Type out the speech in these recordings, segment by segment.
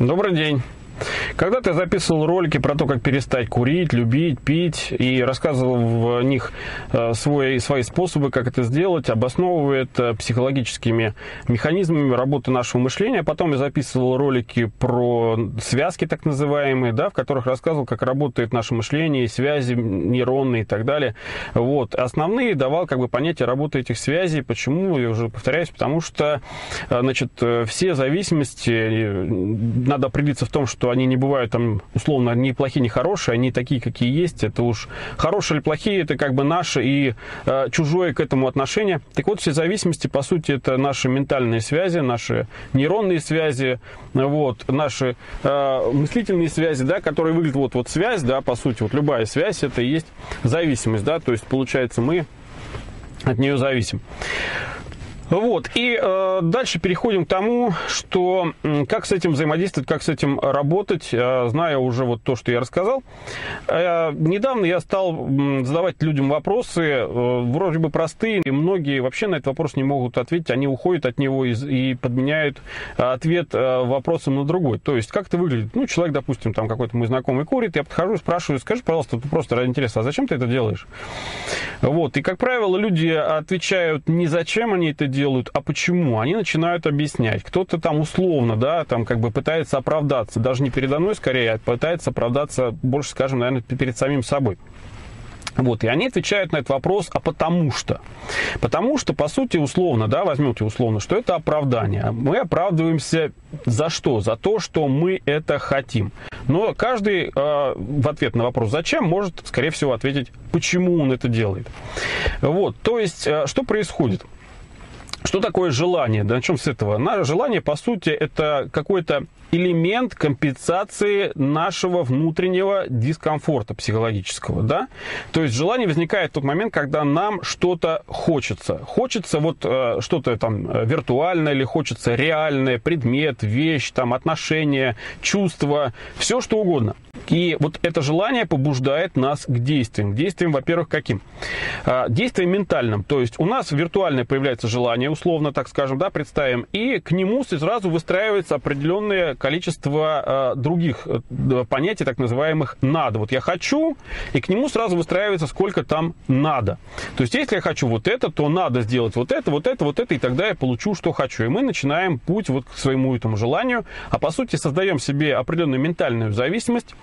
Добрый день. Когда-то я записывал ролики про то, как перестать курить, любить, пить, и рассказывал в них свои способы, как это сделать, обосновывая это психологическими механизмами работы нашего мышления. Потом я записывал ролики про связки так называемые, да, в которых рассказывал, как работает наше мышление, связи нейронные и так далее. Вот. Основные давал как бы понятие работы этих связей. Почему? Я уже повторяюсь, потому что все зависимости, надо определиться в том, что они не бывают там условно ни плохие, ни хорошие, они такие, какие есть. Это уж хорошие или плохие, это как бы наше и чужое к этому отношение. Так вот, все зависимости, по сути, это наши ментальные связи, наши нейронные связи, вот, наши мыслительные связи, да, которые выглядят вот связь, да, по сути, вот любая связь, это и есть зависимость, да, то есть, получается, мы от нее зависим. Вот, и дальше переходим к тому, что как с этим взаимодействовать, как с этим работать, зная уже вот то, что я рассказал. Недавно я стал задавать людям вопросы, вроде бы простые, и многие вообще на этот вопрос не могут ответить, они уходят от него и подменяют ответ вопросом на другой. То есть, как это выглядит? Ну, человек, допустим, там какой-то мой знакомый курит, я подхожу и спрашиваю: скажи, пожалуйста, просто ради интереса, а зачем ты это делаешь? Вот, и, как правило, люди отвечают не зачем они это делают, а почему. Они начинают объяснять. Кто-то там условно, да, там как бы пытается оправдаться, даже не передо мной скорее, а пытается оправдаться больше, скажем, наверное, перед самим собой. Вот, и они отвечают на этот вопрос, а потому что. Потому что, по сути, условно, да, возьмете условно, что это оправдание. Мы оправдываемся за что? За то, что мы это хотим. Но каждый в ответ на вопрос «зачем» может, скорее всего, ответить, почему он это делает. Вот, то есть, что происходит? Что такое желание? Да, начнем с этого. Наше желание, по сути, это какой-то элемент компенсации нашего внутреннего дискомфорта психологического, да? То есть желание возникает в тот момент, когда нам что-то хочется. Хочется вот что-то там виртуальное или хочется реальное, предмет, вещь, там, отношения, чувства, все что угодно. И вот это желание побуждает нас к действиям. К действиям, во-первых, каким? Действиям ментальным. То есть у нас виртуальное появляется желание, условно, так скажем, да, представим, и к нему сразу выстраивается определенное количество других понятий, так называемых «надо». Вот я хочу, и к нему сразу выстраивается, сколько там надо. То есть если я хочу вот это, то надо сделать вот это, вот это, вот это, и тогда я получу, что хочу. И мы начинаем путь вот к своему этому желанию, а по сути создаем себе определенную ментальную зависимость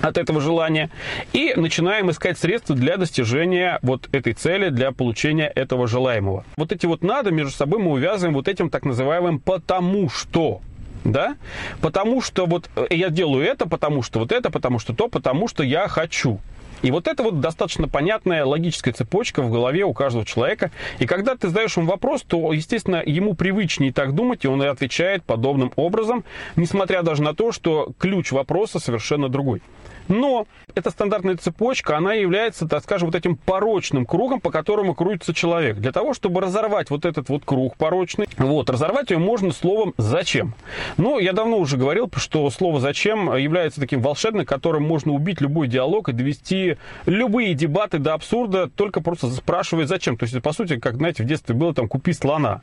от этого желания и начинаем искать средства для достижения вот этой цели, для получения этого желаемого. Вот эти вот надо между собой мы увязываем вот этим так называемым «потому что». Да? Потому что вот я делаю это, потому что то, потому что я хочу. И вот это вот достаточно понятная логическая цепочка в голове у каждого человека. И когда ты задаешь ему вопрос, то, естественно, ему привычнее так думать, и он и отвечает подобным образом, несмотря даже на то, что ключ вопроса совершенно другой. Но эта стандартная цепочка, она является, так скажем, вот этим порочным кругом, по которому крутится человек. Для того, чтобы разорвать вот этот вот круг порочный, вот, разорвать ее можно словом «зачем». Но я давно уже говорил, что слово «зачем» является таким волшебным, которым можно убить любой диалог и довести любые дебаты до абсурда, только просто спрашивая «зачем?». То есть, по сути, как, знаете, в детстве было там «купи слона».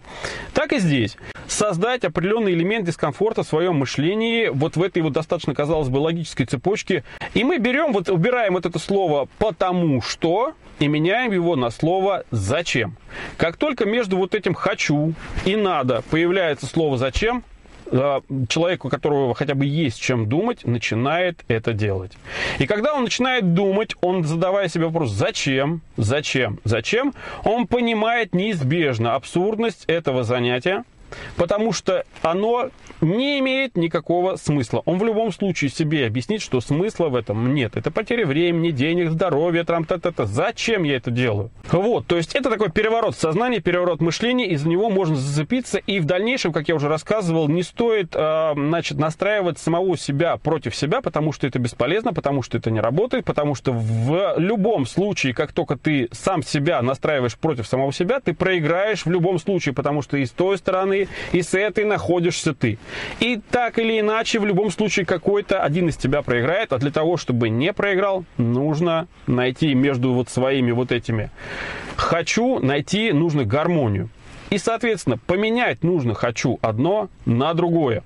Так и здесь. Создать определенный элемент дискомфорта в своем мышлении, вот в этой вот достаточно, казалось бы, логической цепочке. И мы берем, вот убираем вот это слово «потому что» и меняем его на слово «зачем». Как только между вот этим «хочу» и «надо» появляется слово «зачем», человеку, у которого хотя бы есть чем думать, начинает это делать. И когда он начинает думать, он, задавая себе вопрос «зачем?», «зачем?», «зачем?», он понимает неизбежно абсурдность этого занятия, потому что оно не имеет никакого смысла. Он в любом случае себе объяснит, что смысла в этом нет. Это потеря времени, денег, здоровья, зачем я это делаю? Вот, то есть это такой переворот сознания, переворот мышления, из-за него можно зацепиться. И в дальнейшем, как я уже рассказывал, не стоит настраивать самого себя против себя, потому что это бесполезно, потому что это не работает, потому что в любом случае, как только ты сам себя настраиваешь против самого себя, ты проиграешь в любом случае, потому что и с той стороны, и с этой находишься ты. И так или иначе, в любом случае, какой-то один из тебя проиграет. А для того, чтобы не проиграл, нужно найти между вот своими вот этими «хочу», найти нужно гармонию. И, соответственно, поменять нужно «хочу» одно на другое.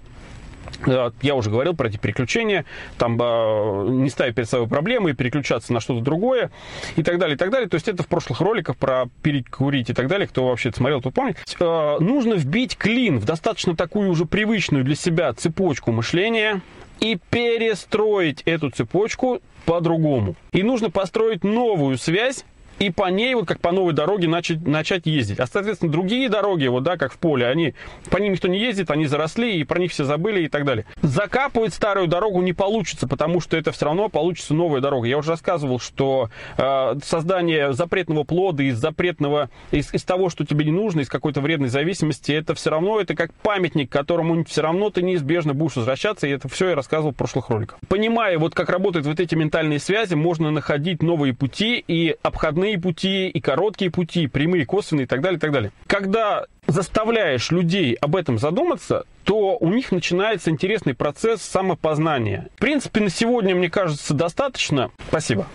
Я уже говорил про эти переключения, там не ставя перед собой проблемы и переключаться на что-то другое и так далее, и так далее. То есть это в прошлых роликах про перекурить и так далее. Кто вообще это смотрел, тот помнит. Нужно вбить клин в достаточно такую уже привычную для себя цепочку мышления и перестроить эту цепочку по-другому. И нужно построить новую связь и по ней, вот как по новой дороге, начать ездить. А, соответственно, другие дороги, вот, да, как в поле, по ним никто не ездит, они заросли, и про них все забыли и так далее. Закапывать старую дорогу не получится, потому что это все равно получится новая дорога. Я уже рассказывал, что создание запретного плода из того, что тебе не нужно, из какой-то вредной зависимости, это все равно, это как памятник, к которому все равно ты неизбежно будешь возвращаться, и это все я рассказывал в прошлых роликах. Понимая, вот как работают вот эти ментальные связи, можно находить новые пути и обходные пути, и короткие пути, и прямые, косвенные, и так далее, и так далее. Когда заставляешь людей об этом задуматься, то у них начинается интересный процесс самопознания. В принципе, на сегодня, мне кажется, достаточно. Спасибо.